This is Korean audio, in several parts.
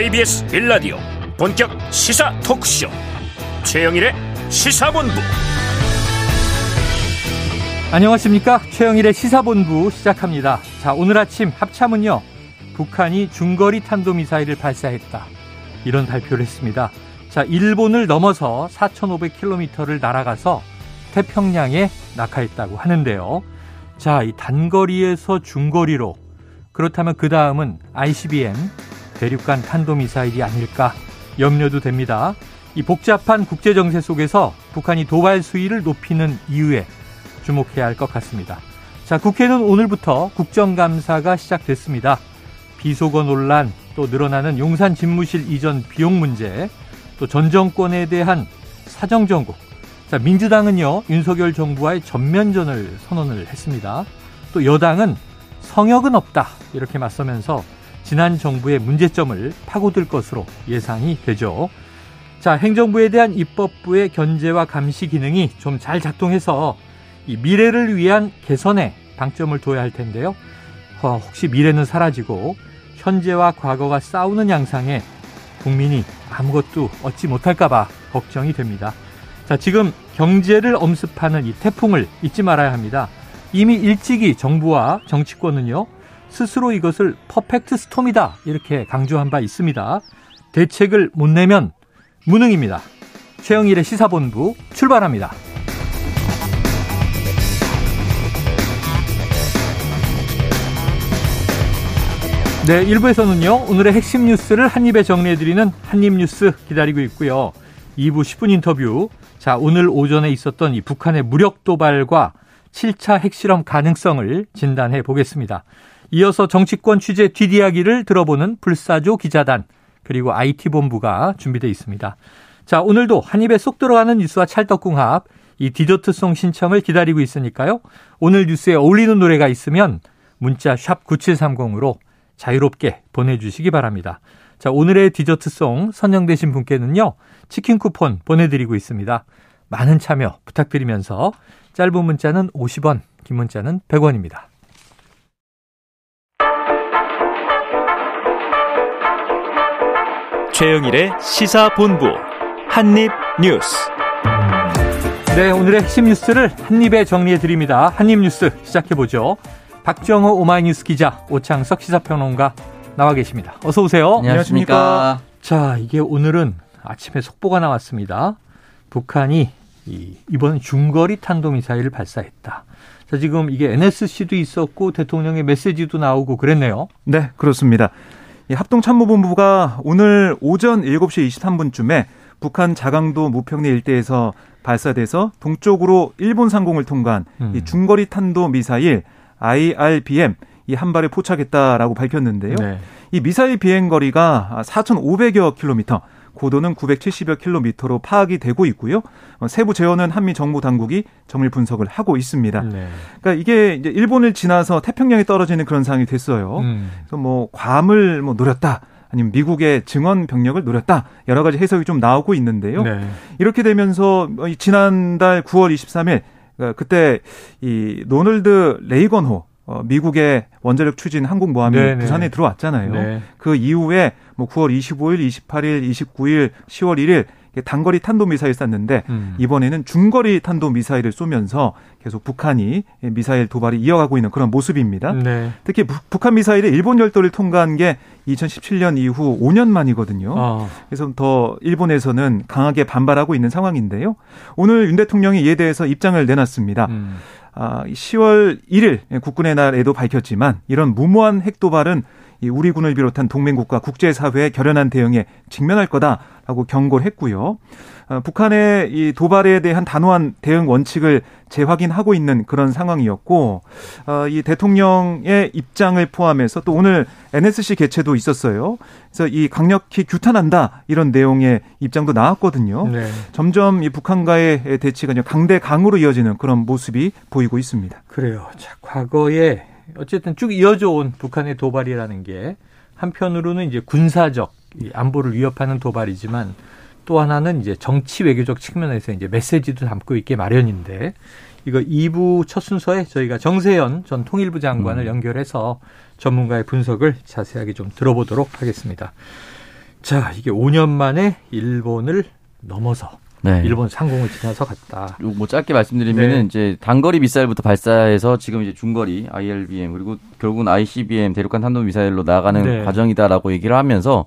KBS 1라디오 본격 시사 토크쇼 최영일의 시사본부. 안녕하십니까. 최영일의 시사본부 시작합니다. 자, 오늘 아침 합참은요, 북한이 중거리 탄도미사일을 발사했다, 이런 발표를 했습니다. 자, 일본을 넘어서 4,500km를 날아가서 태평양에 낙하했다고 하는데요. 자, 이 단거리에서 중거리로, 그렇다면 그 다음은 ICBM, 대륙간 탄도미사일이 아닐까 염려도 됩니다. 이 복잡한 국제 정세 속에서 북한이 도발 수위를 높이는 이유에 주목해야 할 것 같습니다. 자, 국회는 오늘부터 국정감사가 시작됐습니다. 비속어 논란, 또 늘어나는 용산 집무실 이전 비용 문제, 또 전 정권에 대한 사정 정국. 자, 민주당은요, 윤석열 정부와의 전면전을 선언을 했습니다. 또 여당은 성역은 없다, 이렇게 맞서면서 지난 정부의 문제점을 파고들 것으로 예상이 되죠. 자, 행정부에 대한 입법부의 견제와 감시 기능이 좀 잘 작동해서 이 미래를 위한 개선에 방점을 둬야 할 텐데요. 혹시 미래는 사라지고 현재와 과거가 싸우는 양상에 국민이 아무것도 얻지 못할까 봐 걱정이 됩니다. 자, 지금 경제를 엄습하는 이 태풍을 잊지 말아야 합니다. 이미 일찍이 정부와 정치권은요, 스스로 이것을 퍼펙트 스톰이다, 이렇게 강조한 바 있습니다. 대책을 못 내면 무능입니다. 최영일의 시사본부 출발합니다. 네, 1부에서는요, 오늘의 핵심 뉴스를 한입에 정리해드리는 한입뉴스 기다리고 있고요. 2부 10분 인터뷰. 자, 오늘 오전에 있었던 이 북한의 무력 도발과 7차 핵실험 가능성을 진단해 보겠습니다. 이어서 정치권 취재 뒷이야기를 들어보는 불사조 기자단, 그리고 IT본부가 준비되어 있습니다. 자, 오늘도 한 입에 쏙 들어가는 뉴스와 찰떡궁합, 이 디저트송 신청을 기다리고 있으니까요. 오늘 뉴스에 어울리는 노래가 있으면 문자 샵 9730으로 자유롭게 보내주시기 바랍니다. 자, 오늘의 디저트송 선정되신 분께는요, 치킨 쿠폰 보내드리고 있습니다. 많은 참여 부탁드리면서 짧은 문자는 50원, 긴 문자는 100원입니다. 최영일의 시사본부 한입뉴스. 네, 오늘의 핵심 뉴스를 한입에 정리해드립니다. 한입뉴스 시작해보죠. 박정호 오마이뉴스 기자, 오창석 시사평론가 나와 계십니다. 어서 오세요. 안녕하십니까. 자, 이게 오늘은 아침에 속보가 나왔습니다. 북한이 이번 중거리 탄도미사일을 발사했다. 자, 지금 이게 NSC도 있었고 대통령의 메시지도 나오고 그랬네요. 네, 그렇습니다. 합동참모본부가 오늘 오전 7시 23분쯤에 북한 자강도 무평리 일대에서 발사돼서 동쪽으로 일본 상공을 통과한 이 중거리 탄도 미사일 IRBM, 이 한 발에 포착했다라고 밝혔는데요. 네. 이 미사일 비행 거리가 4,500여 킬로미터, 고도는 970여 킬로미터로 파악이 되고 있고요. 세부 제어는 한미 정보 당국이 정밀 분석을 하고 있습니다. 네. 그러니까 이게 이제 일본을 지나서 태평양에 떨어지는 그런 상황이 됐어요. 그래서 뭐 괌을 노렸다, 아니면 미국의 증원 병력을 노렸다, 여러 가지 해석이 좀 나오고 있는데요. 네. 이렇게 되면서 지난달 9월 23일 그때 이 로널드 레이건호 미국의 원자력 추진 항공모함이 네네. 부산에 들어왔잖아요. 네. 그 이후에 뭐 9월 25일, 28일, 29일, 10월 1일 단거리 탄도미사일 쐈는데 이번에는 중거리 탄도미사일을 쏘면서 계속 북한이 미사일 도발이 이어가고 있는 그런 모습입니다. 네. 특히 북한 미사일이 일본 열도를 통과한 게 2017년 이후 5년 만이거든요. 그래서 더 일본에서는 강하게 반발하고 있는 상황인데요. 오늘 윤 대통령이 이에 대해서 입장을 내놨습니다. 10월 1일 국군의 날에도 밝혔지만 이런 무모한 핵도발은 우리 군을 비롯한 동맹국과 국제사회의 결연한 대응에 직면할 거다라고 경고를 했고요. 북한의 이 도발에 대한 단호한 대응 원칙을 재확인하고 있는 그런 상황이었고, 이 대통령의 입장을 포함해서 또 오늘 NSC 개최도 있었어요. 그래서 이 강력히 규탄한다, 이런 내용의 입장도 나왔거든요. 네. 점점 이 북한과의 대치가 강대강으로 이어지는 그런 모습이 보이고 있습니다. 그래요. 자, 과거에 어쨌든 쭉 이어져 온 북한의 도발이라는 게 한편으로는 이제 군사적 안보를 위협하는 도발이지만 또 하나는 이제 정치 외교적 측면에서 이제 메시지도 담고 있게 마련인데, 이거 2부 첫 순서에 저희가 정세현 전 통일부 장관을 연결해서 전문가의 분석을 자세하게 좀 들어보도록 하겠습니다. 자, 이게 5년 만에 일본을 넘어서 네. 일본 상공을 지나서 갔다. 뭐 짧게 말씀드리면은 네. 이제 단거리 미사일부터 발사해서 지금 이제 중거리 IRBM 그리고 결국은 ICBM 대륙간 탄도 미사일로 나아가는 네. 과정이다라고 얘기를 하면서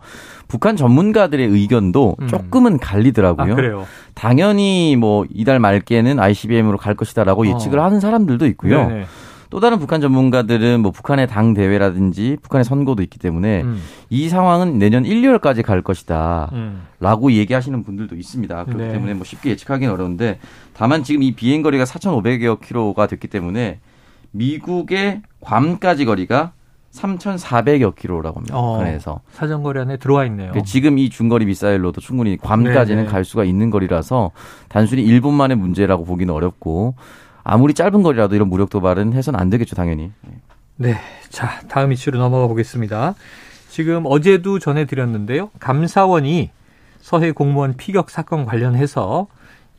북한 전문가들의 의견도 조금은 갈리더라고요. 아, 그래요. 당연히 뭐 이달 말께는 ICBM으로 갈 것이다라고 예측을 하는 사람들도 있고요. 네네. 또 다른 북한 전문가들은 뭐 북한의 당 대회라든지 북한의 선거도 있기 때문에 이 상황은 내년 1~2월까지 갈 것이다 라고 얘기하시는 분들도 있습니다. 그렇기 네. 때문에 뭐 쉽게 예측하기는 어려운데 다만 지금 이 비행 거리가 4,500여 킬로가 됐기 때문에 미국의 괌까지 거리가 3,400여 킬로라고 합니다. 그래서 사정거리 안에 들어와 있네요. 지금 이 중거리 미사일로도 충분히 괌까지는 갈 수가 있는 거리라서 단순히 일본만의 문제라고 보기는 어렵고 아무리 짧은 거리라도 이런 무력 도발은 해서는 안 되겠죠, 당연히. 네, 자 다음 이슈로 넘어가 보겠습니다. 지금 어제도 전해드렸는데요. 감사원이 서해 공무원 피격 사건 관련해서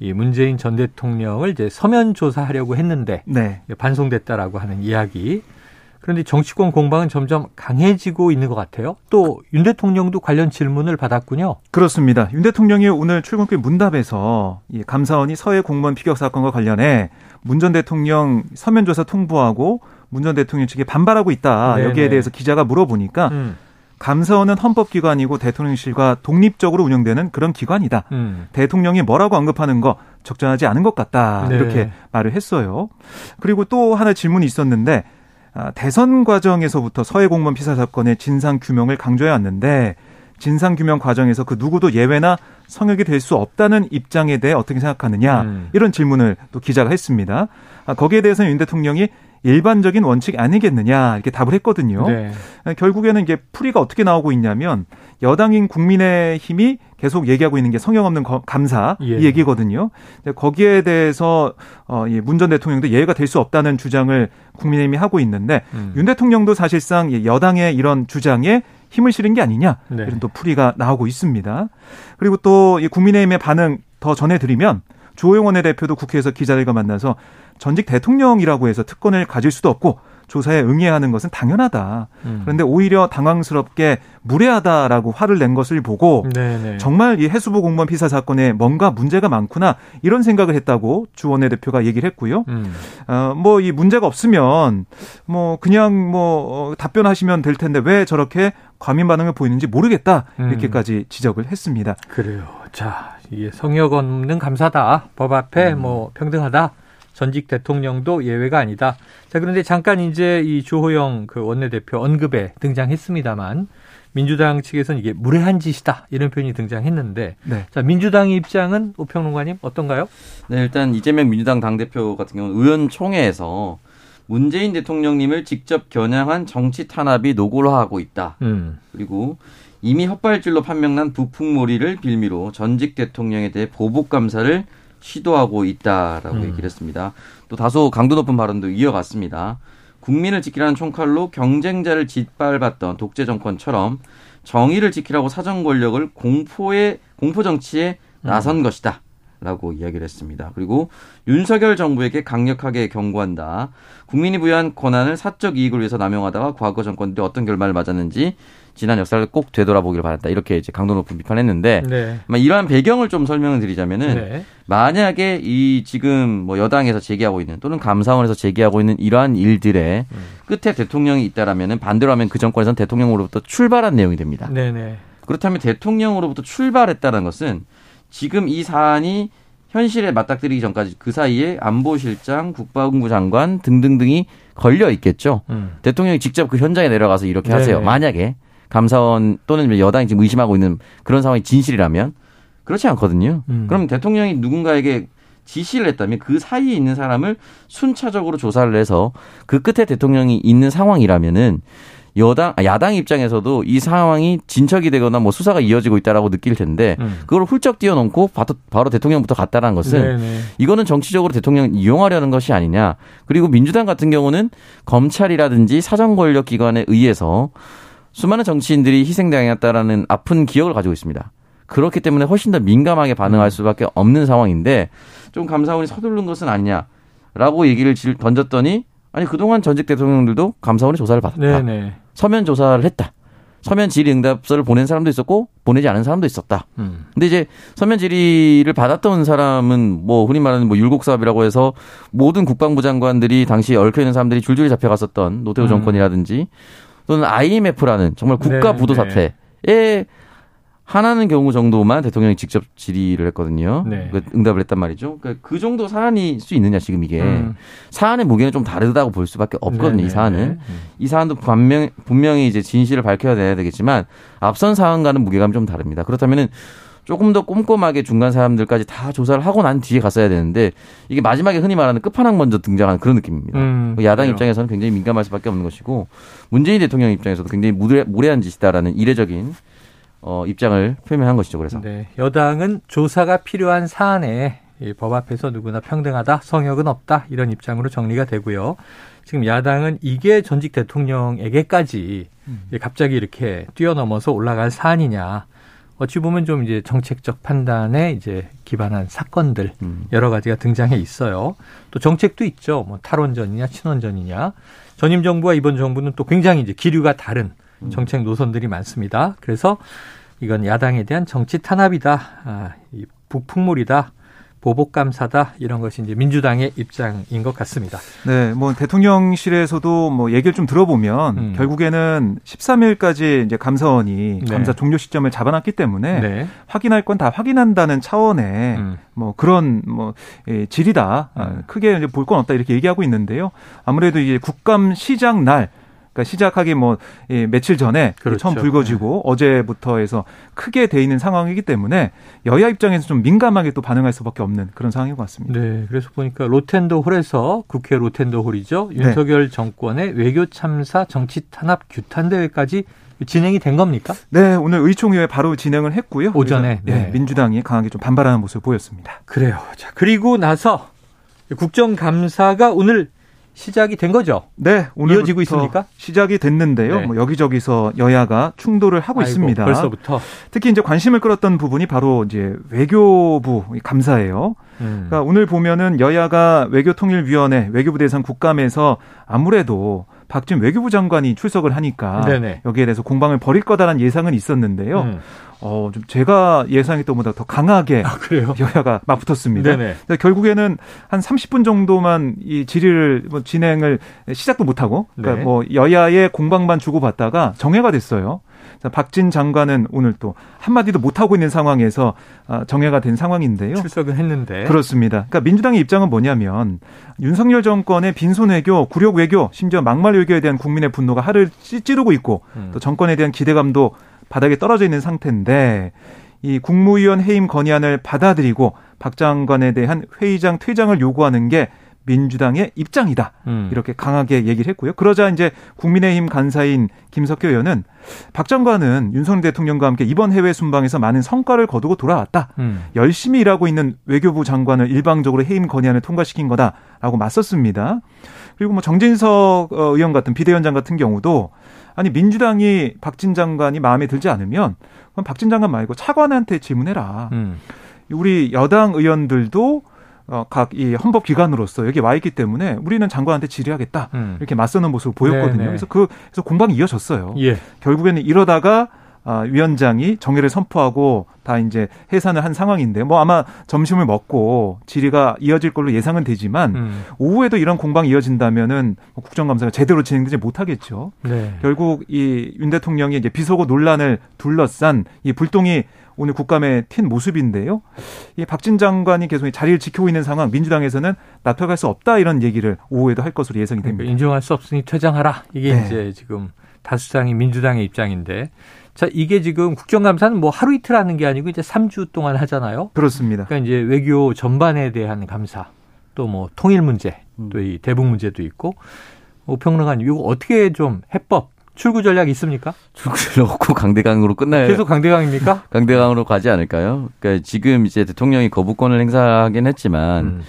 이 문재인 전 대통령을 이제 서면 조사하려고 했는데 네. 반송됐다라고 하는 이야기. 그런데 정치권 공방은 점점 강해지고 있는 것 같아요. 또 윤 대통령도 관련 질문을 받았군요. 그렇습니다. 윤 대통령이 오늘 출근길 문답에서 이 감사원이 서해 공무원 피격 사건과 관련해 문 전 대통령 서면 조사 통보하고 문 전 대통령 측에 반발하고 있다. 네네. 여기에 대해서 기자가 물어보니까 감사원은 헌법기관이고 대통령실과 독립적으로 운영되는 그런 기관이다. 대통령이 뭐라고 언급하는 거 적절하지 않은 것 같다. 네. 이렇게 말을 했어요. 그리고 또 하나 질문이 있었는데 대선 과정에서부터 서해 공무원 피살 사건의 진상 규명을 강조해 왔는데 진상 규명 과정에서 그 누구도 예외나 성역이 될 수 없다는 입장에 대해 어떻게 생각하느냐 이런 질문을 또 기자가 했습니다. 거기에 대해서는 윤 대통령이 일반적인 원칙 아니겠느냐 이렇게 답을 했거든요. 네. 결국에는 이게 풀이가 어떻게 나오고 있냐면 여당인 국민의힘이 계속 얘기하고 있는 게 성역 없는 감사 예. 이 얘기거든요. 거기에 대해서 문 전 대통령도 예외가 될 수 없다는 주장을 국민의힘이 하고 있는데 윤 대통령도 사실상 여당의 이런 주장에 힘을 실은 게 아니냐 네. 이런 또 풀이가 나오고 있습니다. 그리고 또 국민의힘의 반응 더 전해드리면 조영원의 대표도 국회에서 기자들과 만나서 전직 대통령이라고 해서 특권을 가질 수도 없고 조사에 응해야 하는 것은 당연하다. 그런데 오히려 당황스럽게 무례하다라고 화를 낸 것을 보고 네네. 정말 이 해수부 공무원 피살 사건에 뭔가 문제가 많구나 이런 생각을 했다고 주원내 대표가 얘기를 했고요. 뭐 이 문제가 없으면 뭐 그냥 뭐 답변하시면 될 텐데 왜 저렇게 과민 반응을 보이는지 모르겠다 이렇게까지 지적을 했습니다. 그래요. 자, 이게 성역 없는 감사다. 법 앞에 뭐 평등하다. 전직 대통령도 예외가 아니다. 자, 그런데 잠깐 이제 이 주호영 그 원내대표 언급에 등장했습니다만 민주당 측에서는 이게 무례한 짓이다 이런 표현이 등장했는데 네. 자, 민주당의 입장은 오평론가님 어떤가요? 네, 일단 이재명 민주당 당대표 같은 경우는 의원총회에서 문재인 대통령님을 직접 겨냥한 정치 탄압이 노골화하고 있다. 그리고 이미 헛발질로 판명난 북풍몰이를 빌미로 전직 대통령에 대해 보복 감사를 시도하고 있다라고 얘기를 했습니다. 또 다소 강도 높은 발언도 이어갔습니다. 국민을 지키라는 총칼로 경쟁자를 짓밟았던 독재 정권처럼 정의를 지키라고 사정 권력을 공포 정치에 나선 것이다. 라고 이야기를 했습니다. 그리고 윤석열 정부에게 강력하게 경고한다. 국민이 부여한 권한을 사적 이익을 위해서 남용하다가 과거 정권들이 어떤 결말을 맞았는지 지난 역사를 꼭 되돌아보기를 바란다. 이렇게 이제 강도 높은 비판했는데 네. 이러한 배경을 좀 설명을 드리자면은 네. 만약에 이 지금 뭐 여당에서 제기하고 있는 또는 감사원에서 제기하고 있는 이러한 일들의 끝에 대통령이 있다라면은 반대로 하면 그 정권에서는 대통령으로부터 출발한 내용이 됩니다. 네. 그렇다면 대통령으로부터 출발했다는 것은 지금 이 사안이 현실에 맞닥뜨리기 전까지 그 사이에 안보실장, 국방부 장관 등등등이 걸려 있겠죠. 대통령이 직접 그 현장에 내려가서 이렇게 네네. 하세요. 만약에 감사원 또는 여당이 지금 의심하고 있는 그런 상황이 진실이라면 그렇지 않거든요. 그럼 대통령이 누군가에게 지시를 했다면 그 사이에 있는 사람을 순차적으로 조사를 해서 그 끝에 대통령이 있는 상황이라면은 야당 입장에서도 이 상황이 진척이 되거나 뭐 수사가 이어지고 있다라고 느낄 텐데 그걸 훌쩍 뛰어넘고 바로 대통령부터 갔다라는 것은 네네. 이거는 정치적으로 대통령을 이용하려는 것이 아니냐. 그리고 민주당 같은 경우는 검찰이라든지 사정 권력 기관에 의해서 수많은 정치인들이 희생당했다라는 아픈 기억을 가지고 있습니다. 그렇기 때문에 훨씬 더 민감하게 반응할 수밖에 없는 상황인데 좀 감사원이 서두른 것은 아니냐라고 얘기를 던졌더니 아니 그동안 전직 대통령들도 감사원의 조사를 받았다. 네네. 서면 조사를 했다. 서면 질의응답서를 보낸 사람도 있었고 보내지 않은 사람도 있었다. 근데 이제 서면 질의를 받았던 사람은 뭐 흔히 말하는 뭐 율곡사업이라고 해서 모든 국방부 장관들이 당시에 얽혀있는 사람들이 줄줄이 잡혀갔었던 노태우 정권이라든지 또는 IMF라는 정말 국가 부도 사태에 하나는 경우 정도만 대통령이 직접 질의를 했거든요. 네. 응답을 했단 말이죠. 그러니까 그 정도 사안일 수 있느냐 지금 이게. 사안의 무게는 좀 다르다고 볼 수밖에 없거든요. 네네. 이 사안은. 이 사안도 분명히 이제 진실을 밝혀야 되겠지만 앞선 사안과는 무게감이 좀 다릅니다. 그렇다면은 조금 더 꼼꼼하게 중간 사람들까지 다 조사를 하고 난 뒤에 갔어야 되는데 이게 마지막에 흔히 말하는 끝판왕 먼저 등장하는 그런 느낌입니다. 야당 그래요. 입장에서는 굉장히 민감할 수밖에 없는 것이고 문재인 대통령 입장에서도 굉장히 무례한 짓이다라는 이례적인 입장을 표명한 것이죠. 그래서 네, 여당은 조사가 필요한 사안에 법 앞에서 누구나 평등하다, 성역은 없다 이런 입장으로 정리가 되고요. 지금 야당은 이게 전직 대통령에게까지 갑자기 이렇게 뛰어넘어서 올라갈 사안이냐. 어찌 보면 좀 이제 정책적 판단에 이제 기반한 사건들 여러 가지가 등장해 있어요. 또 정책도 있죠. 뭐 탈원전이냐, 친원전이냐. 전임 정부와 이번 정부는 또 굉장히 이제 기류가 다른. 정책 노선들이 많습니다. 그래서 이건 야당에 대한 정치 탄압이다, 북풍몰이다, 보복감사다 이런 것이 이제 민주당의 입장인 것 같습니다. 네, 뭐 대통령실에서도 뭐 얘기를 좀 들어보면 결국에는 13일까지 이제 감사원이 감사 종료 시점을 잡아놨기 때문에 확인할 건 다 확인한다는 차원의 뭐 그런 뭐 질이다 크게 이제 볼 건 없다 이렇게 얘기하고 있는데요. 아무래도 이제 국감 시작 날. 그러니까 시작하기 뭐 며칠 전에 그렇죠. 처음 불거지고 어제부터 해서 크게 돼 있는 상황이기 때문에 여야 입장에서 좀 민감하게 또 반응할 수밖에 없는 그런 상황인 것 같습니다. 네, 그래서 보니까 로텐더홀에서 국회 로텐더홀이죠. 윤석열 정권의 외교 참사 정치 탄압 규탄 대회까지 진행이 된 겁니까? 네, 오늘 의총위에 바로 진행을 했고요. 오전에 민주당이 강하게 좀 반발하는 모습을 보였습니다. 그래요. 자, 그리고 나서 국정감사가 오늘 시작이 된 거죠? 네. 오늘부터 이어지고 있습니까? 시작이 됐는데요. 네. 뭐 여기저기서 여야가 충돌을 하고 있습니다. 벌써부터. 특히 이제 관심을 끌었던 부분이 바로 이제 외교부 감사예요. 그러니까 오늘 보면은 여야가 외교통일위원회 외교부 대상 국감에서 아무래도 박진 외교부 장관이 출석을 하니까 여기에 대해서 공방을 벌일 거다라는 예상은 있었는데요. 좀 제가 예상했던 것보다 더 강하게 여야가 맞붙었습니다. 그러니까 결국에는 한 30분 정도만 이 질의를 뭐 진행을 시작도 못하고 그러니까 뭐 여야의 공방만 주고받다가 정회가 됐어요. 박진 장관은 오늘 또 한마디도 못하고 있는 상황에서 정회가 된 상황인데요. 출석은 했는데. 그렇습니다. 그러니까 민주당의 입장은 뭐냐면 윤석열 정권의 빈손 외교, 굴욕 외교, 심지어 막말 외교에 대한 국민의 분노가 하를 찌르고 있고 또 정권에 대한 기대감도 바닥에 떨어져 있는 상태인데 이 국무위원 해임 건의안을 받아들이고 박 장관에 대한 회의장 퇴장을 요구하는 게 민주당의 입장이다. 이렇게 강하게 얘기를 했고요. 그러자 이제 국민의힘 간사인 김석효 의원은 박 장관은 윤석열 대통령과 함께 이번 해외 순방에서 많은 성과를 거두고 돌아왔다. 열심히 일하고 있는 외교부 장관을 일방적으로 해임 건의안을 통과시킨 거다라고 맞섰습니다. 그리고 뭐 정진석 의원 같은 비대위원장 같은 경우도 아니 민주당이 박진 장관이 마음에 들지 않으면 그럼 박진 장관 말고 차관한테 질문해라. 우리 여당 의원들도 각 이 헌법기관으로서 여기 와 있기 때문에 우리는 장관한테 질의하겠다 이렇게 맞서는 모습을 보였거든요. 그래서 공방이 이어졌어요. 결국에는 이러다가 위원장이 정회를 선포하고 다 이제 해산을 한 상황인데 뭐 아마 점심을 먹고 질의가 이어질 걸로 예상은 되지만 오후에도 이런 공방이 이어진다면은 국정감사가 제대로 진행되지 못하겠죠. 결국 이 윤 대통령이 이제 비속어 논란을 둘러싼 이 불똥이 오늘 국감에 튄 모습인데요. 이 박진 장관이 계속 자리를 지키고 있는 상황 민주당에서는 납득할 수 없다 이런 얘기를 오후에도 할 것으로 예상이 됩니다. 인정할 수 없으니 퇴장하라. 이게 이제 지금 다수당이 민주당의 입장인데 자, 이게 지금 국정감사는 뭐 하루 이틀 하는 게 아니고 이제 3주 동안 하잖아요. 그렇습니다. 그러니까 이제 외교 전반에 대한 감사, 또 뭐 통일 문제, 또 이 대북 문제도 있고, 오평론가님 이거 어떻게 좀 해법, 출구 전략 있습니까? 출구 전략 없고 강대강으로 끝나요. 계속 강대강입니까? 강대강으로 가지 않을까요? 그러니까 지금 이제 대통령이 거부권을 행사하긴 했지만,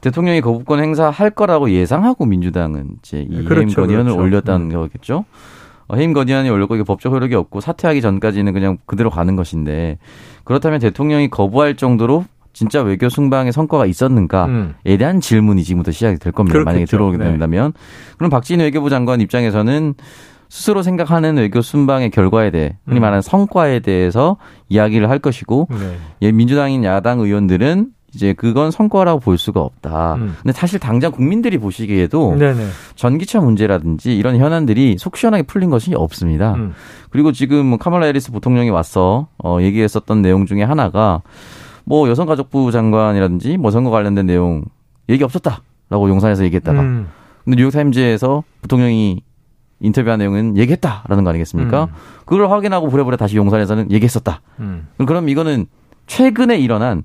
대통령이 거부권 행사할 거라고 예상하고 민주당은 이제 이 건의안을 올렸다는 거겠죠. 해임 건의안이 올렸고 이게 법적 효력이 없고 사퇴하기 전까지는 그냥 그대로 가는 것인데 그렇다면 대통령이 거부할 정도로 진짜 외교 순방의 성과가 있었는가에 대한 질문이 지금부터 시작이 될 겁니다. 그렇겠죠. 만약에 들어오게 된다면. 그럼 박진 외교부 장관 입장에서는 스스로 생각하는 외교 순방의 결과에 대해, 흔히 말하는 성과에 대해서 이야기를 할 것이고, 네. 민주당인 야당 의원들은 이제 그건 성과라고 볼 수가 없다. 근데 사실 당장 국민들이 보시기에도 네네. 전기차 문제라든지 이런 현안들이 속 시원하게 풀린 것이 없습니다. 그리고 지금 뭐 카말라 해리스 부통령이 와서 얘기했었던 내용 중에 하나가 뭐 여성가족부 장관이라든지 뭐 선거 관련된 내용 얘기 없었다라고 용산에서 얘기했다가 근데 뉴욕타임즈에서 부통령이 인터뷰한 내용은 얘기했다라는 거 아니겠습니까? 그걸 확인하고 부랴부랴 다시 용산에서는 얘기했었다. 그럼 이거는 최근에 일어난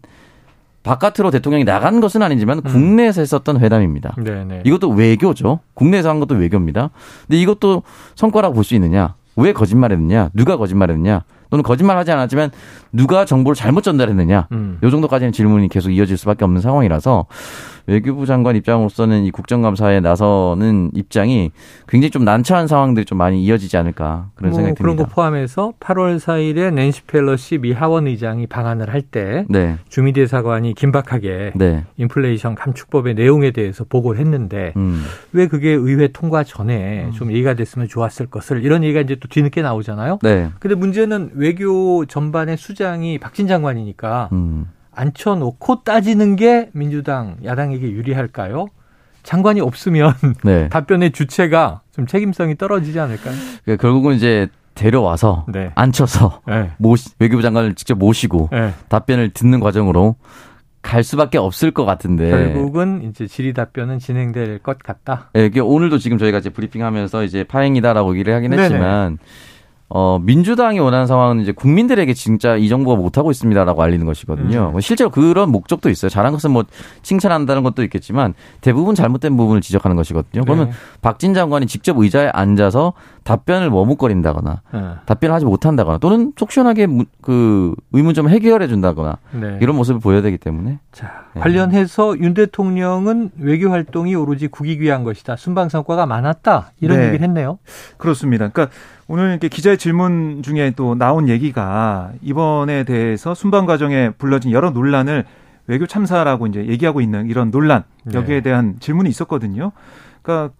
바깥으로 대통령이 나간 것은 아니지만 국내에서 했었던 회담입니다. 네네. 이것도 외교죠. 국내에서 한 것도 외교입니다. 근데 이것도 성과라고 볼 수 있느냐? 왜 거짓말했느냐? 누가 거짓말했느냐? 또는 거짓말하지 않았지만 누가 정보를 잘못 전달했느냐? 이 정도까지는 질문이 계속 이어질 수밖에 없는 상황이라서 외교부 장관 입장으로서는 이 국정감사에 나서는 입장이 굉장히 좀 난처한 상황들이 좀 많이 이어지지 않을까 그런 생각이 듭니다. 그런 거 포함해서 8월 4일에 낸시 펠러시 미 하원 의장이 방한을 할 때 네. 주미대사관이 긴박하게 네. 인플레이션 감축법의 내용에 대해서 보고를 했는데 왜 그게 의회 통과 전에 좀 얘기가 됐으면 좋았을 것을 이런 얘기가 이제 또 뒤늦게 나오잖아요. 네. 근데 문제는 외교 전반의 수장이 박진 장관이니까 앉혀놓고 따지는 게 민주당 야당에게 유리할까요? 장관이 없으면 네. 답변의 주체가 좀 책임성이 떨어지지 않을까요? 그러니까 결국은 이제 데려와서 네. 앉혀서 네. 외교부 장관을 직접 모시고 네. 답변을 듣는 과정으로 갈 수밖에 없을 것 같은데 결국은 이제 질의 답변은 진행될 것 같다. 네, 이게 오늘도 지금 저희가 이제 브리핑하면서 이제 파행이다라고 얘기를 하긴 했지만. 네네. 민주당이 원하는 상황은 이제 국민들에게 진짜 이 정부가 못하고 있습니다라고 알리는 것이거든요. 실제로 그런 목적도 있어요. 잘한 것은 뭐 칭찬한다는 것도 있겠지만 대부분 잘못된 부분을 지적하는 것이거든요. 그러면 네. 박진 장관이 직접 의자에 앉아서 답변을 머뭇거린다거나 네. 답변을 하지 못한다거나 또는 속 시원하게 그 의문점을 해결해 준다거나 네. 이런 모습을 보여야 되기 때문에. 자, 네. 관련해서 윤 대통령은 외교 활동이 오로지 국익 위한 것이다. 순방 성과가 많았다. 이런 네. 얘기를 했네요. 그렇습니다. 그러니까 오늘 이렇게 기자의 질문 중에 또 나온 얘기가 이번에 대해서 순방 과정에 불러진 여러 논란을 외교 참사라고 이제 얘기하고 있는 이런 논란 여기에 대한 질문이 있었거든요.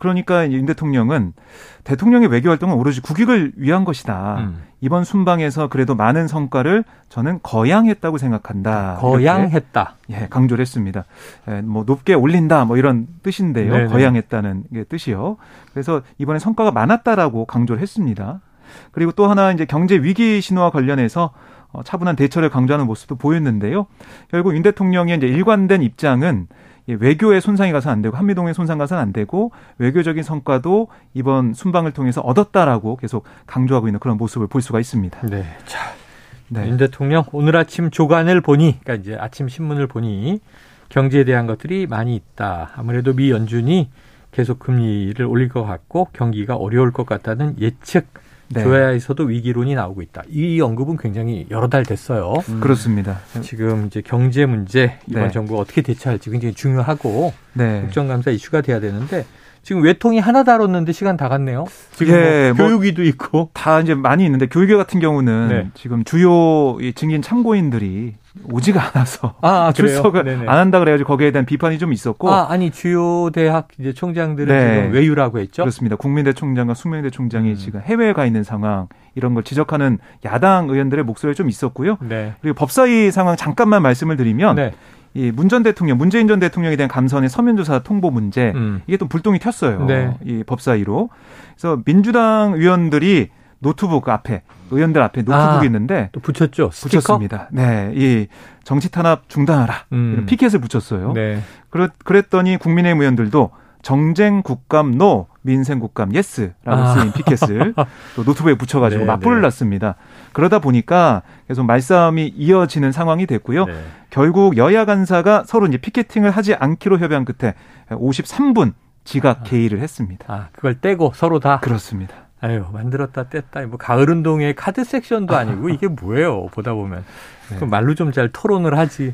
그러니까 윤 대통령은 대통령의 외교 활동은 오로지 국익을 위한 것이다. 이번 순방에서 그래도 많은 성과를 저는 거양했다고 생각한다. 거양했다. 예, 강조를 했습니다. 예, 뭐 높게 올린다 뭐 이런 뜻인데요. 네네. 거양했다는 게 뜻이요. 그래서 이번에 성과가 많았다라고 강조를 했습니다. 그리고 또 하나 이제 경제 위기 신호와 관련해서 차분한 대처를 강조하는 모습도 보였는데요. 결국 윤 대통령의 이제 일관된 입장은 외교에 손상이 가서는 안 되고 한미동맹 손상 가서는 안 되고 외교적인 성과도 이번 순방을 통해서 얻었다라고 계속 강조하고 있는 그런 모습을 볼 수가 있습니다. 네, 자, 네. 윤 대통령 오늘 아침 조간을 보니, 그러니까 이제 아침 신문을 보니 경제에 대한 것들이 많이 있다. 아무래도 미 연준이 계속 금리를 올릴 것 같고 경기가 어려울 것 같다는 예측. 네. 조야에서도 위기론이 나오고 있다. 이 언급은 굉장히 여러 달 됐어요. 그렇습니다. 지금 이제 경제 문제 이번 네. 정부가 어떻게 대처할지 굉장히 중요하고 네. 국정감사 이슈가 돼야 되는데 지금 외통이 하나 다뤘는데 시간 다 갔네요. 지금 예, 뭐 교육위도 있고 다 이제 많이 있는데 교육위 같은 경우는 네. 지금 주요 증인 참고인들이 오지가 않아서 출석을 안 한다 그래가지고 거기에 대한 비판이 좀 있었고 아니 주요 대학 이제 총장들은 네. 지금 외유라고 했죠. 그렇습니다. 국민대 총장과 숙명대 총장이 지금 해외에 가 있는 상황 이런 걸 지적하는 야당 의원들의 목소리가 좀 있었고요. 네. 그리고 법사위 상황 잠깐만 말씀을 드리면. 네. 이 문재인 전 대통령에 대한 감사원의 서면조사 통보 문제 이게 또 불똥이 튀었어요. 네. 이 법사위로. 그래서 민주당 의원들이 의원들 앞에 노트북이 있는데 또 붙였죠. 스티커? 붙였습니다. 네, 이 정치 탄압 중단하라 이런 피켓을 붙였어요. 네. 그랬더니 국민의힘 의원들도 정쟁 국감 NO, 민생 국감 YES라고 쓰인 피켓을 또 노트북에 붙여가지고 네, 맞불을 네. 놨습니다. 그러다 보니까 계속 말싸움이 이어지는 상황이 됐고요. 네. 결국 여야 간사가 서로 이제 피켓팅을 하지 않기로 협의한 끝에 53분 지각 개의를 했습니다. 그걸 떼고 서로 다? 그렇습니다. 아유, 만들었다 뗐다. 뭐 가을 운동회 카드 섹션도 아니고 이게 뭐예요? 보다 보면. 네. 그럼 말로 좀 잘 토론을 하지.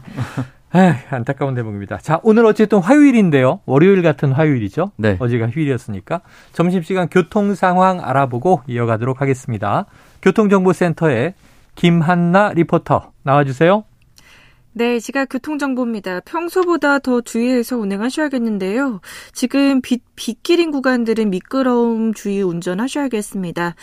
안타까운 대목입니다. 자, 오늘 어쨌든 화요일인데요. 월요일 같은 화요일이죠. 네. 어제가 휴일이었으니까. 점심시간 교통 상황 알아보고 이어가도록 하겠습니다. 교통정보센터에 김한나 리포터 나와주세요. 네, 지각 교통정보입니다. 평소보다 더 주의해서 운행하셔야겠는데요. 지금 빗길인 구간들은 미끄러움 주의 운전하셔야겠습니다.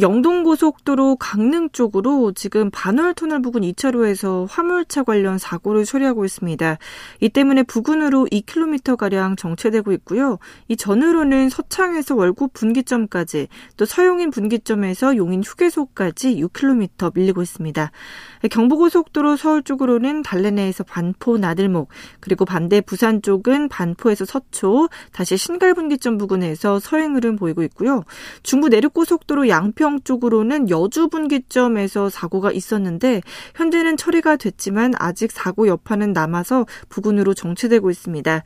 영동고속도로 강릉 쪽으로 지금 반월터널 부근 2차로에서 화물차 관련 사고를 처리하고 있습니다. 이 때문에 부근으로 2km가량 정체되고 있고요. 이 전으로는 서창에서 월곶 분기점까지 또 서용인 분기점에서 용인 휴게소까지 6km 밀리고 있습니다. 경부고속도로 서울 쪽으로는 달래내에서 반포 나들목 그리고 반대 부산 쪽은 반포에서 서초 다시 신갈분기점 부근에서 서행 흐름 보이고 있고요. 중부 내륙고속도로 양평 쪽으로는 여주분기점에서 사고가 있었는데 현재는 처리가 됐지만 아직 사고 여파는 남아서 부근으로 정체되고 있습니다.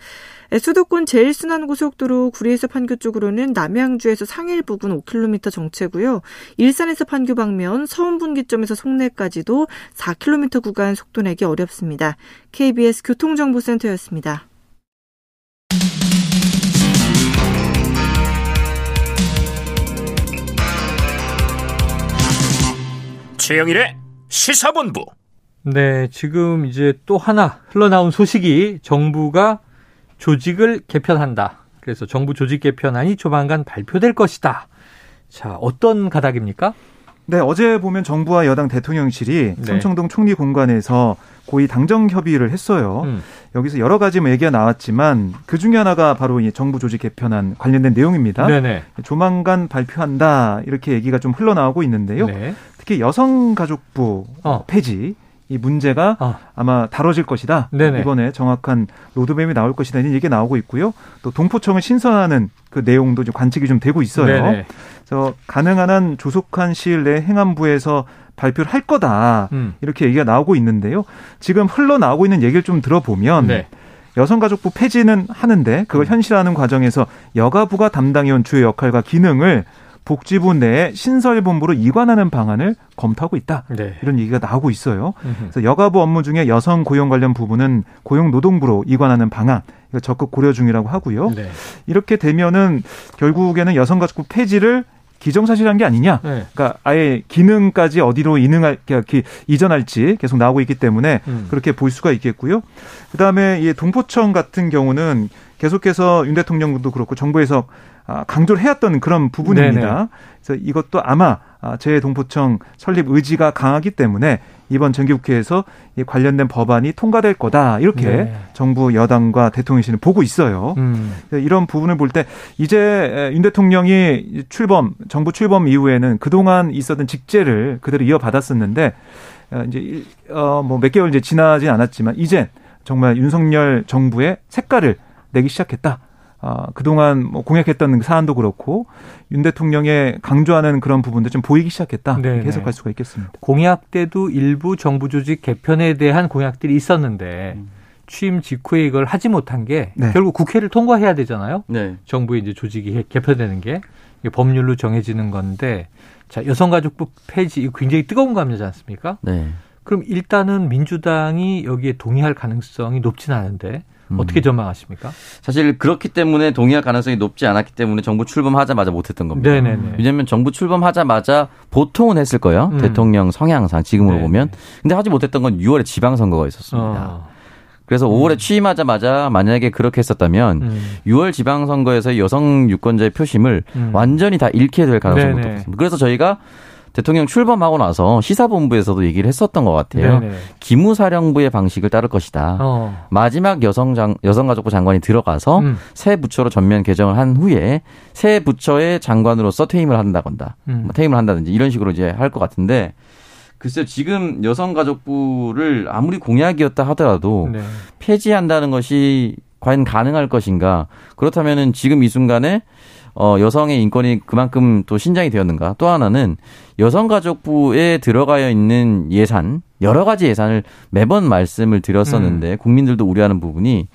수도권 제1순환고속도로 구리에서 판교 쪽으로는 남양주에서 상일 부근 5km 정체고요. 일산에서 판교 방면 서운분기점에서 송내까지도 4km 구간 속도 내기 어렵습니다. KBS 교통정보센터였습니다. 최영일의 시사본부. 네, 지금 이제 또 하나 흘러나온 소식이 정부가 조직을 개편한다. 그래서 정부 조직 개편안이 조만간 발표될 것이다. 자, 어떤 가닥입니까? 네, 어제 보면 정부와 여당 대통령실이 삼청동 총리 공관에서 고위 당정 협의를 했어요. 여기서 여러 가지 얘기가 나왔지만 그중에 하나가 바로 이 정부 조직 개편안 관련된 내용입니다. 네네. 조만간 발표한다 이렇게 얘기가 좀 흘러나오고 있는데요. 네. 특히 여성가족부 폐지 이 문제가 아마 다뤄질 것이다. 네네. 이번에 정확한 로드맵이 나올 것이다. 이런 얘기가 나오고 있고요. 또 동포청을 신설하는 그 내용도 좀 관측이 좀 되고 있어요. 네네. 그래서 가능한 한 조속한 시일 내에 행안부에서 발표를 할 거다. 이렇게 얘기가 나오고 있는데요. 지금 흘러나오고 있는 얘기를 좀 들어보면 네. 여성가족부 폐지는 하는데 그걸 현실화하는 과정에서 여가부가 담당해온 주요 역할과 기능을 복지부 내에 신설본부로 이관하는 방안을 검토하고 있다. 네. 이런 얘기가 나오고 있어요. 그래서 여가부 업무 중에 여성 고용 관련 부분은 고용노동부로 이관하는 방안 이거 적극 고려 중이라고 하고요. 네. 이렇게 되면은 결국에는 여성가족부 폐지를 기정사실한 게 아니냐. 네. 그러니까 아예 기능까지 어디로 이전할지 계속 나오고 있기 때문에 그렇게 볼 수가 있겠고요. 그다음에 이 동포청 같은 경우는 계속해서 윤 대통령도 그렇고 정부에서 강조를 해왔던 그런 부분입니다. 네네. 그래서 이것도 아마 재동포청 설립 의지가 강하기 때문에 이번 정기국회에서 관련된 법안이 통과될 거다. 이렇게 네. 정부 여당과 대통령실은 보고 있어요. 이런 부분을 볼 때 이제 윤 대통령이 정부 출범 이후에는 그동안 있었던 직제를 그대로 이어받았었는데 이제 뭐 몇 개월 이제 지나진 않았지만 이제 정말 윤석열 정부의 색깔을 내기 시작했다. 그동안 뭐 공약했던 사안도 그렇고 윤 대통령의 강조하는 그런 부분도 좀 보이기 시작했다. 이렇게 해석할 수가 있겠습니다. 공약 때도 일부 정부 조직 개편에 대한 공약들이 있었는데 취임 직후에 이걸 하지 못한 게 네. 결국 국회를 통과해야 되잖아요. 네. 정부의 이제 조직이 개편되는 게 법률로 정해지는 건데 자, 여성가족부 폐지 굉장히 뜨거운 감자지 않습니까? 네. 그럼 일단은 민주당이 여기에 동의할 가능성이 높진 않은데 어떻게 전망하십니까? 사실 그렇기 때문에 동의할 가능성이 높지 않았기 때문에 정부 출범하자마자 못했던 겁니다. 네네네. 왜냐하면 정부 출범하자마자 보통은 했을 거예요. 대통령 성향상 지금으로 네네. 보면. 근데 하지 못했던 건 6월에 지방선거가 있었습니다. 그래서 5월에 취임하자마자 만약에 그렇게 했었다면 6월 지방선거에서 여성 유권자의 표심을 완전히 다 잃게 될 가능성이 높습니다. 그래서 저희가 대통령 출범하고 나서 시사본부에서도 얘기를 했었던 것 같아요. 네네. 기무사령부의 방식을 따를 것이다. 마지막 여성가족부 장관이 들어가서 새 부처로 전면 개정을 한 후에 새 부처의 장관으로서 퇴임을 한다든지 이런 식으로 이제 할 것 같은데 글쎄요. 지금 여성가족부를 아무리 공약이었다 하더라도 네. 폐지한다는 것이 과연 가능할 것인가. 그렇다면은 지금 이 순간에 여성의 인권이 그만큼 또 신장이 되었는가. 또 하나는 여성가족부에 들어가 있는 예산, 여러 가지 예산을 매번 말씀을 드렸었는데 국민들도 우려하는 부분이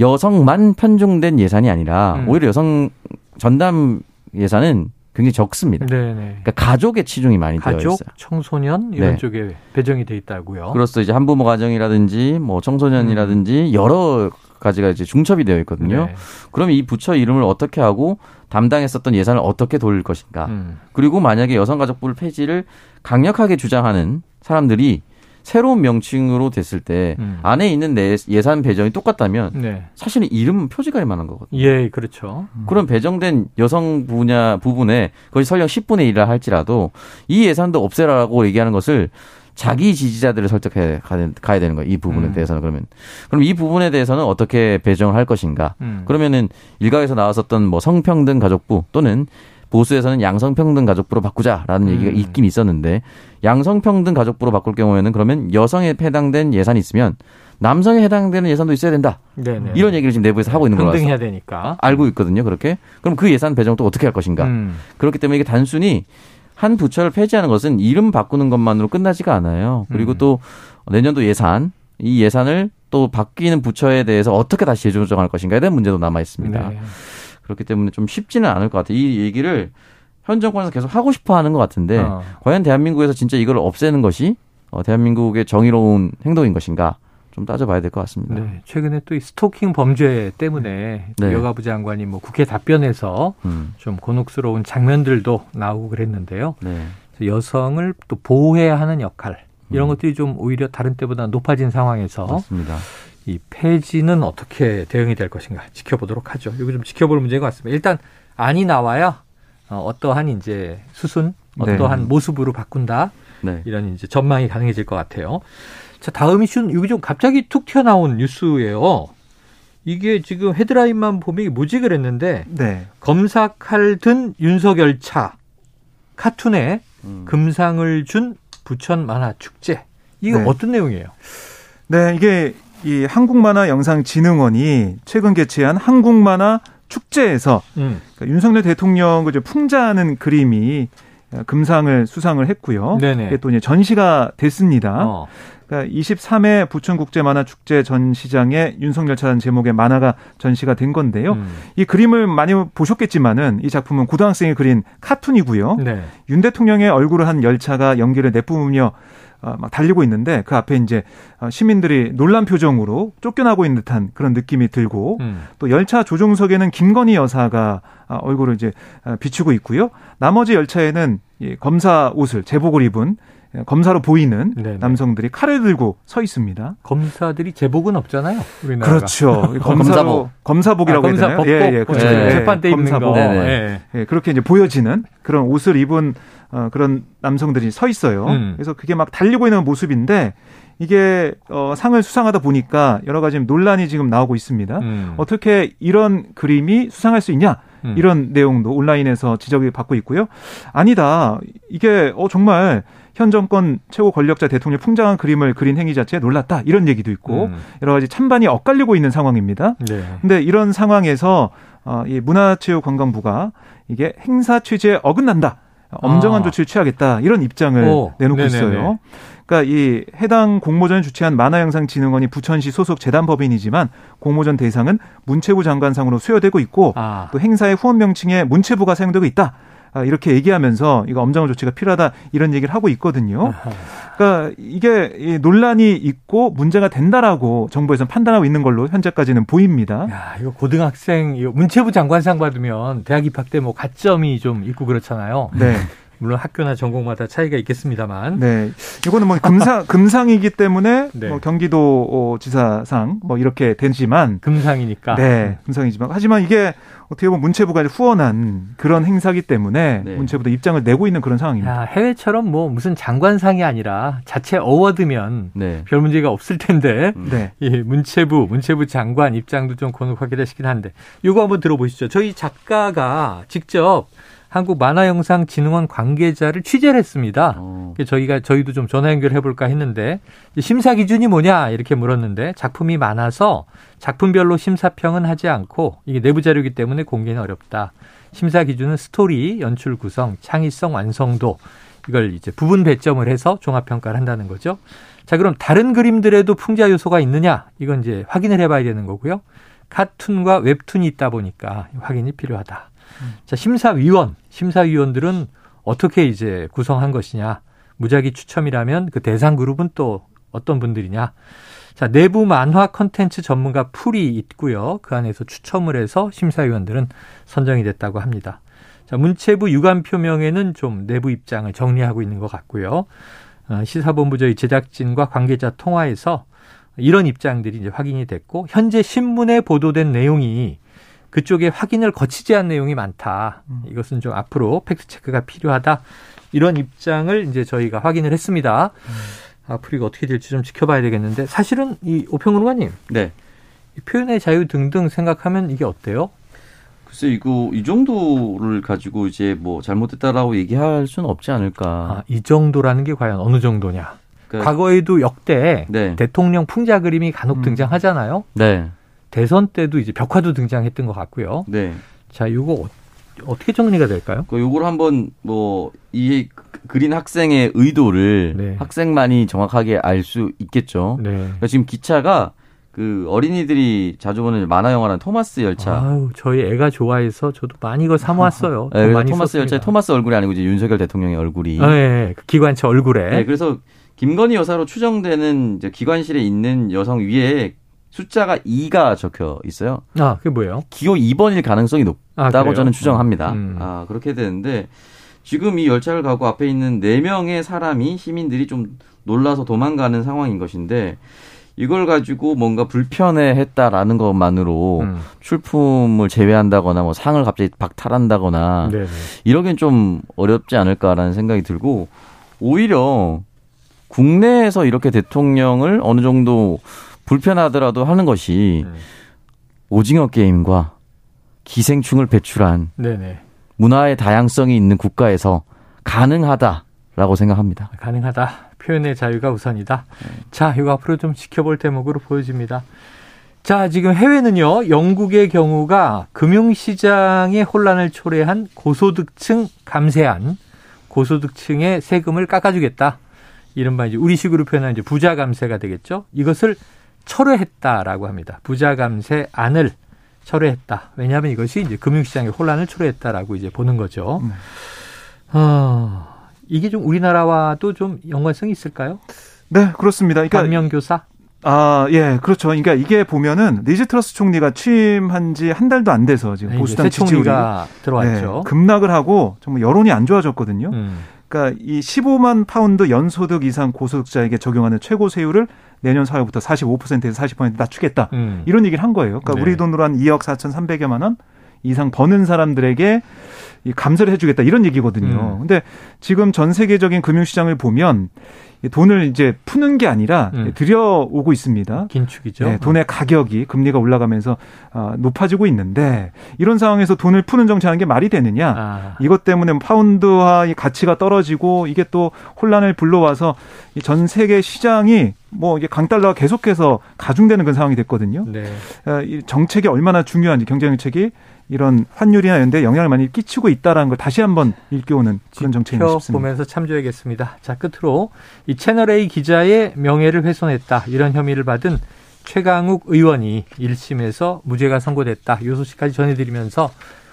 여성만 편중된 예산이 아니라 오히려 여성 전담 예산은 굉장히 적습니다. 네네. 그러니까 가족의 치중이 많이 되어 있어요. 가족, 청소년 이런 네. 쪽에 배정이 돼 있다고요. 그래서 이제 한부모 가정이라든지 뭐 청소년이라든지 여러 가지가 이제 중첩이 되어 있거든요. 네. 그럼 이 부처 이름을 어떻게 하고 담당했었던 예산을 어떻게 돌릴 것인가. 그리고 만약에 여성가족부 폐지를 강력하게 주장하는 사람들이 새로운 명칭으로 됐을 때 안에 있는 내 예산 배정이 똑같다면 네. 사실은 이름은 표지가 이만한 거거든요. 예, 그렇죠. 그럼 배정된 여성 분야 부분에 거의 설령 10분의 1이라 할지라도 이 예산도 없애라고 얘기하는 것을 자기 지지자들을 설득해 가야 되는 거예요. 이 부분에 대해서는 그러면. 그럼 이 부분에 대해서는 어떻게 배정할 것인가. 그러면은 일각에서 나왔었던 뭐 성평등 가족부 또는 보수에서는 양성평등 가족부로 바꾸자라는 얘기가 있긴 있었는데 양성평등 가족부로 바꿀 경우에는 그러면 여성에 해당된 예산이 있으면 남성에 해당되는 예산도 있어야 된다. 네네. 이런 얘기를 지금 내부에서 하고 있는 거라서. 평등해야 되니까. 알고 있거든요. 그렇게. 그럼 그 예산 배정 또 어떻게 할 것인가. 그렇기 때문에 이게 단순히 한 부처를 폐지하는 것은 이름 바꾸는 것만으로 끝나지가 않아요. 그리고 또 내년도 예산, 이 예산을 또 바뀌는 부처에 대해서 어떻게 다시 재조정할 것인가에 대한 문제도 남아 있습니다. 네. 그렇기 때문에 좀 쉽지는 않을 것 같아요. 이 얘기를 현 정권에서 계속 하고 싶어 하는 것 같은데 과연 대한민국에서 진짜 이걸 없애는 것이 대한민국의 정의로운 행동인 것인가 좀 따져봐야 될 것 같습니다. 네, 최근에 또 이 스토킹 범죄 때문에 네. 여가부 장관이 뭐 국회 답변에서 좀 곤혹스러운 장면들도 나오고 그랬는데요. 네. 여성을 또 보호해야 하는 역할 이런 것들이 좀 오히려 다른 때보다 높아진 상황에서 맞습니다. 이 폐지는 어떻게 대응이 될 것인가 지켜보도록 하죠. 이거 좀 지켜볼 문제인 것 같습니다. 일단 안이 나와야 어떠한 이제 수순, 어떠한 네. 모습으로 바꾼다 네. 이런 이제 전망이 가능해질 것 같아요. 자, 다음 이슈는 여기 좀 갑자기 툭 튀어나온 뉴스예요. 이게 지금 헤드라인만 보면 뭐지 그랬는데 네. 검사 칼 든 윤석열 차 카툰에 금상을 준 부천 만화축제. 이거 네. 어떤 내용이에요? 네, 이게 이 한국 만화 영상 진흥원이 최근 개최한 한국 만화 축제에서 그러니까 윤석열 대통령을 풍자하는 그림이 금상을 수상을 했고요. 네네. 이게 또 이제 전시가 됐습니다. 그러니까 23회 부천국제만화축제 전시장에 윤석열 차라는 제목의 만화가 전시가 된 건데요. 이 그림을 많이 보셨겠지만은 이 작품은 고등학생이 그린 카툰이고요. 네. 윤 대통령의 얼굴을 한 열차가 연기를 내뿜으며 막 달리고 있는데 그 앞에 이제 시민들이 놀란 표정으로 쫓겨나고 있는 듯한 그런 느낌이 들고 또 열차 조종석에는 김건희 여사가 얼굴을 이제 비추고 있고요. 나머지 열차에는 검사 옷을 제복을 입은 검사로 보이는 네네. 남성들이 칼을 들고 서 있습니다. 검사들이 제복은 없잖아요. 우리나라가. 그렇죠. 검사복. 검사복이라고 해야 되나요? 예, 예, 그렇죠. 예, 재판 때 입는 거. 예, 예, 그렇게 이제 보여지는 그런 옷을 입은 그런 남성들이 서 있어요. 그래서 그게 막 달리고 있는 모습인데 이게 상을 수상하다 보니까 여러 가지 논란이 지금 나오고 있습니다. 어떻게 이런 그림이 수상할 수 있냐? 이런 내용도 온라인에서 지적이 받고 있고요. 아니다. 이게 정말 현 정권 최고 권력자 대통령 풍자한 그림을 그린 행위 자체에 놀랐다. 이런 얘기도 있고 여러 가지 찬반이 엇갈리고 있는 상황입니다. 그런데 네. 이런 상황에서 이 문화체육관광부가 이게 행사 취지에 어긋난다. 엄정한 조치를 취하겠다. 이런 입장을 내놓고 네네네. 있어요. 그러니까 이 해당 공모전을 주최한 만화영상진흥원이 부천시 소속 재단법인이지만 공모전 대상은 문체부 장관상으로 수여되고 있고 또 행사의 후원 명칭에 문체부가 사용되고 있다. 이렇게 얘기하면서 이거 엄정한 조치가 필요하다 이런 얘기를 하고 있거든요. 그러니까 이게 논란이 있고 문제가 된다라고 정부에서는 판단하고 있는 걸로 현재까지는 보입니다. 야, 이거 고등학생 이거 문체부 장관상 받으면 대학 입학 때 뭐 가점이 좀 있고 그렇잖아요. 네. 물론 학교나 전공마다 차이가 있겠습니다만. 네. 이거는 뭐 금상이기 때문에 네. 뭐 경기도 지사상 뭐 이렇게 되지만. 금상이니까. 네. 금상이지만. 하지만 이게 어떻게 보면 문체부가 후원한 그런 행사기 때문에 네. 문체부도 입장을 내고 있는 그런 상황입니다. 야, 해외처럼 뭐 무슨 장관상이 아니라 자체 어워드면 네. 별 문제가 없을 텐데. 네. 예, 문체부 장관 입장도 좀 곤혹하기도 하시긴 한데. 이거 한번 들어보시죠. 저희 작가가 직접 한국 만화영상진흥원 관계자를 취재를 했습니다. 저희도 좀 전화 연결해볼까 했는데 심사 기준이 뭐냐 이렇게 물었는데 작품이 많아서 작품별로 심사평은 하지 않고 이게 내부 자료이기 때문에 공개는 어렵다. 심사 기준은 스토리, 연출 구성, 창의성, 완성도 이걸 이제 부분 배점을 해서 종합평가를 한다는 거죠. 자, 그럼 다른 그림들에도 풍자 요소가 있느냐 이건 이제 확인을 해봐야 되는 거고요. 카툰과 웹툰이 있다 보니까 확인이 필요하다. 자, 심사위원들은 어떻게 이제 구성한 것이냐. 무작위 추첨이라면 그 대상 그룹은 또 어떤 분들이냐. 자, 내부 만화 콘텐츠 전문가 풀이 있고요. 그 안에서 추첨을 해서 심사위원들은 선정이 됐다고 합니다. 자, 문체부 유관 표명에는 좀 내부 입장을 정리하고 있는 것 같고요. 시사본부의 제작진과 관계자 통화에서 이런 입장들이 이제 확인이 됐고, 현재 신문에 보도된 내용이 그쪽에 확인을 거치지 않은 내용이 많다. 이것은 좀 앞으로 팩트체크가 필요하다. 이런 입장을 이제 저희가 확인을 했습니다. 앞으로 이거 어떻게 될지 좀 지켜봐야 되겠는데, 사실은 이 오평훈 의원님. 네. 이 표현의 자유 등등 생각하면 이게 어때요? 글쎄, 이거, 이 정도를 가지고 이제 뭐 잘못됐다라고 얘기할 수는 없지 않을까. 아, 이 정도라는 게 과연 어느 정도냐. 그러니까, 과거에도 역대 네. 대통령 풍자 그림이 간혹 등장하잖아요. 네. 대선 때도 이제 벽화도 등장했던 것 같고요. 네. 자, 이거 어떻게 정리가 될까요? 그러니까 이걸 한번 뭐 이 그린 학생의 의도를 네. 학생만이 정확하게 알 수 있겠죠. 네. 그러니까 지금 기차가 그 어린이들이 자주 보는 만화 영화라는 토마스 열차. 아유, 저희 애가 좋아해서 저도 많이 이거 사 모았어요. 네, 많이 토마스 열차에 토마스 얼굴이 아니고 이제 윤석열 대통령의 얼굴이. 아, 네, 그 기관차 얼굴에. 네, 그래서 김건희 여사로 추정되는 이제 기관실에 있는 여성 위에 숫자가 2가 적혀 있어요. 아, 그게 뭐예요? 기호 2번일 가능성이 높다고 저는 추정합니다. 아, 그렇게 되는데 지금 이 열차를 가고 앞에 있는 4명의 사람이 시민들이 좀 놀라서 도망가는 상황인 것인데, 이걸 가지고 뭔가 불편해했다라는 것만으로 출품을 제외한다거나 뭐 상을 갑자기 박탈한다거나 네네. 이러긴 좀 어렵지 않을까라는 생각이 들고, 오히려 국내에서 이렇게 대통령을 어느 정도 불편하더라도 하는 것이 오징어 게임과 기생충을 배출한 네네. 문화의 다양성이 있는 국가에서 가능하다라고 생각합니다. 가능하다. 표현의 자유가 우선이다. 자, 이거 앞으로 좀 지켜볼 대목으로 보여집니다. 자, 지금 해외는요. 영국의 경우가 금융시장의 혼란을 초래한 고소득층 감세안, 고소득층의 세금을 깎아주겠다. 이른바 이제 우리식으로 표현하는 이제 부자 감세가 되겠죠. 이것을 철회했다라고 합니다. 부자 감세안을 철회했다. 왜냐하면 이것이 이제 금융시장의 혼란을 초래했다라고 이제 보는 거죠. 이게 좀 우리나라와도 좀 연관성이 있을까요? 네, 그렇습니다. 그러니까 반면교사? 아, 예, 그렇죠. 그러니까 이게 보면은 리지트러스 총리가 취임한 지 한 달도 안 돼서 지금 네, 보수당 지지율이 들어왔죠. 네, 급락을 하고 정말 여론이 안 좋아졌거든요. 그러니까 이 15만 파운드 연소득 이상 고소득자에게 적용하는 최고 세율을 내년 4월부터 45%에서 40% 낮추겠다. 이런 얘기를 한 거예요. 그러니까 네. 우리 돈으로 한 2억 4,300여만 원 이상 버는 사람들에게 이 감세를 해주겠다, 이런 얘기거든요. 근데 지금 전 세계적인 금융시장을 보면 돈을 이제 푸는 게 아니라 들여오고 있습니다. 긴축이죠. 네, 돈의 가격이 금리가 올라가면서 높아지고 있는데, 이런 상황에서 돈을 푸는 정책하는 게 말이 되느냐. 아. 이것 때문에 파운드화의 가치가 떨어지고 이게 또 혼란을 불러와서 전 세계 시장이 뭐 이게 강달러가 계속해서 가중되는 그런 상황이 됐거든요. 네. 이 정책이 얼마나 중요한지, 경제정책이 이런 환율이나 이런 데 영향을 많이 끼치고 있다는 걸 다시 한번 일깨우는 그런 정책인 것 싶습니다. 보면서 참조하겠습니다. 자, 끝으로 이 채널A 기자의 명예를 훼손했다, 이런 혐의를 받은 최강욱 의원이 1심에서 무죄가 선고됐다. 이 소식까지 전해드리면서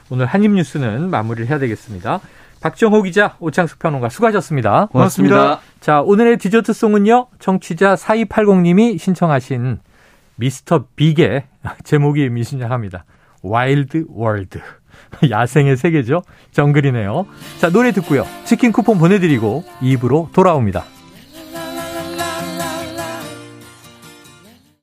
오늘 한입뉴스는 마무리를 해야 되겠습니다. 박정호 기자, 오창숙 평론가 수고하셨습니다. 고맙습니다. 자, 오늘의 디저트송은요. 청취자 4280님이 신청하신 미스터 빅의 제목이 미신장합니다. 와일드 월드. 야생의 세계죠. 정글이네요. 자, 노래 듣고요. 치킨 쿠폰 보내드리고 2부로 돌아옵니다.